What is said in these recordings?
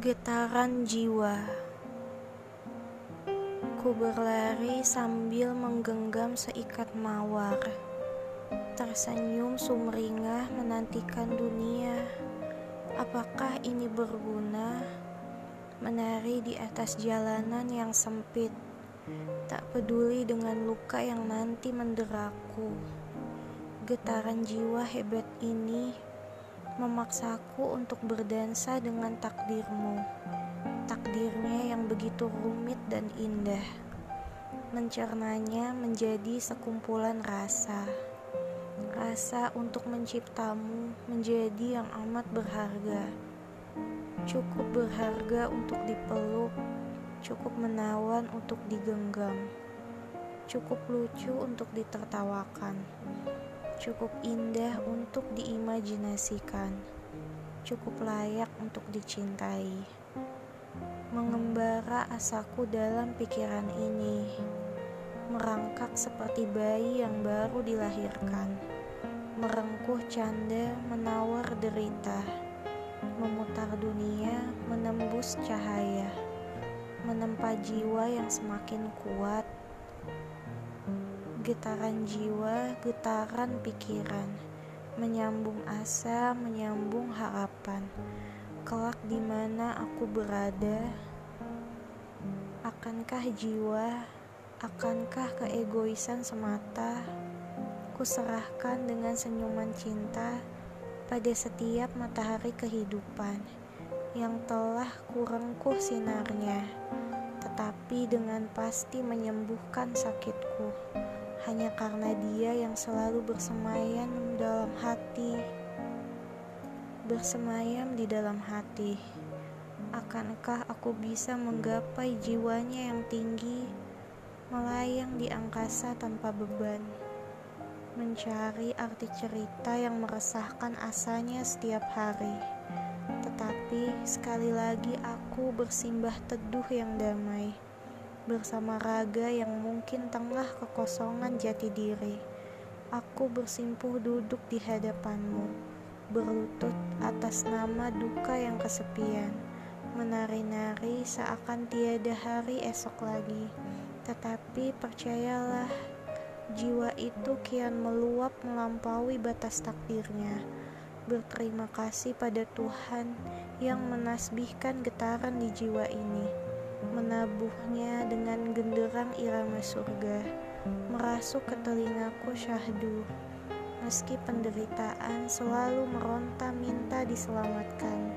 Getaran jiwa. Ku berlari sambil menggenggam seikat mawar, tersenyum sumringah menantikan dunia. Apakah ini berguna? Menari di atas jalanan yang sempit, tak peduli dengan luka yang nanti menderaku. Getaran jiwa hebat ini memaksaku untuk berdansa dengan takdirmu, takdirnya yang begitu rumit dan indah. Mencernanya menjadi sekumpulan rasa, rasa untuk menciptamu menjadi yang amat berharga, cukup berharga untuk dipeluk, cukup menawan untuk digenggam, cukup lucu untuk ditertawakan, cukup indah untuk diimajinasikan, cukup layak untuk dicintai. Mengembara asaku dalam pikiran ini, merangkak seperti bayi yang baru dilahirkan, merengkuh canda, menawar derita, memutar dunia, menembus cahaya, menempa jiwa yang semakin kuat. Getaran jiwa, getaran pikiran, menyambung asa, menyambung harapan. Kelak di mana aku berada, akankah jiwa, akankah keegoisan semata, kuserahkan dengan senyuman cinta pada setiap matahari kehidupan yang telah kurengkuh sinarnya, tetapi dengan pasti menyembuhkan sakitku. Hanya karena dia yang selalu bersemayam dalam hati, bersemayam di dalam hati. Akankah aku bisa menggapai jiwanya yang tinggi, melayang di angkasa tanpa beban, mencari arti cerita yang meresahkan asanya setiap hari? Tetapi sekali lagi aku bersimbah teduh yang damai, bersama raga yang mungkin tengah kekosongan jati diri. Aku bersimpuh duduk di hadapanmu, berlutut atas nama duka yang kesepian, menari-nari seakan tiada hari esok lagi. Tetapi percayalah, jiwa itu kian meluap melampaui batas takdirnya. Berterima kasih pada Tuhan yang menasbihkan getaran di jiwa ini, menabuhnya dengan genderang irama surga, merasuk ke telingaku syahdu. Meski penderitaan selalu meronta minta diselamatkan,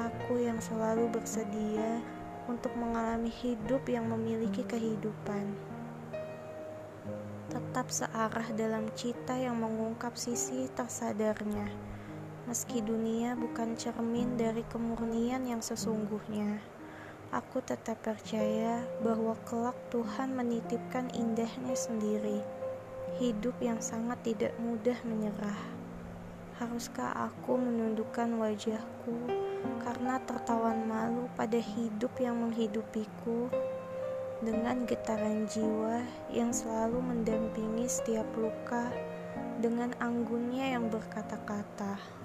aku yang selalu bersedia untuk mengalami hidup yang memiliki kehidupan, tetap searah dalam cita yang mengungkap sisi tersadarnya, meski dunia bukan cermin dari kemurnian yang sesungguhnya. Aku tetap percaya bahwa kelak Tuhan menitipkan indahnya sendiri, hidup yang sangat tidak mudah menyerah. Haruskah aku menundukkan wajahku karena tertawan malu pada hidup yang menghidupiku? Dengan getaran jiwa yang selalu mendampingi setiap luka, dengan anggunnya yang berkata-kata,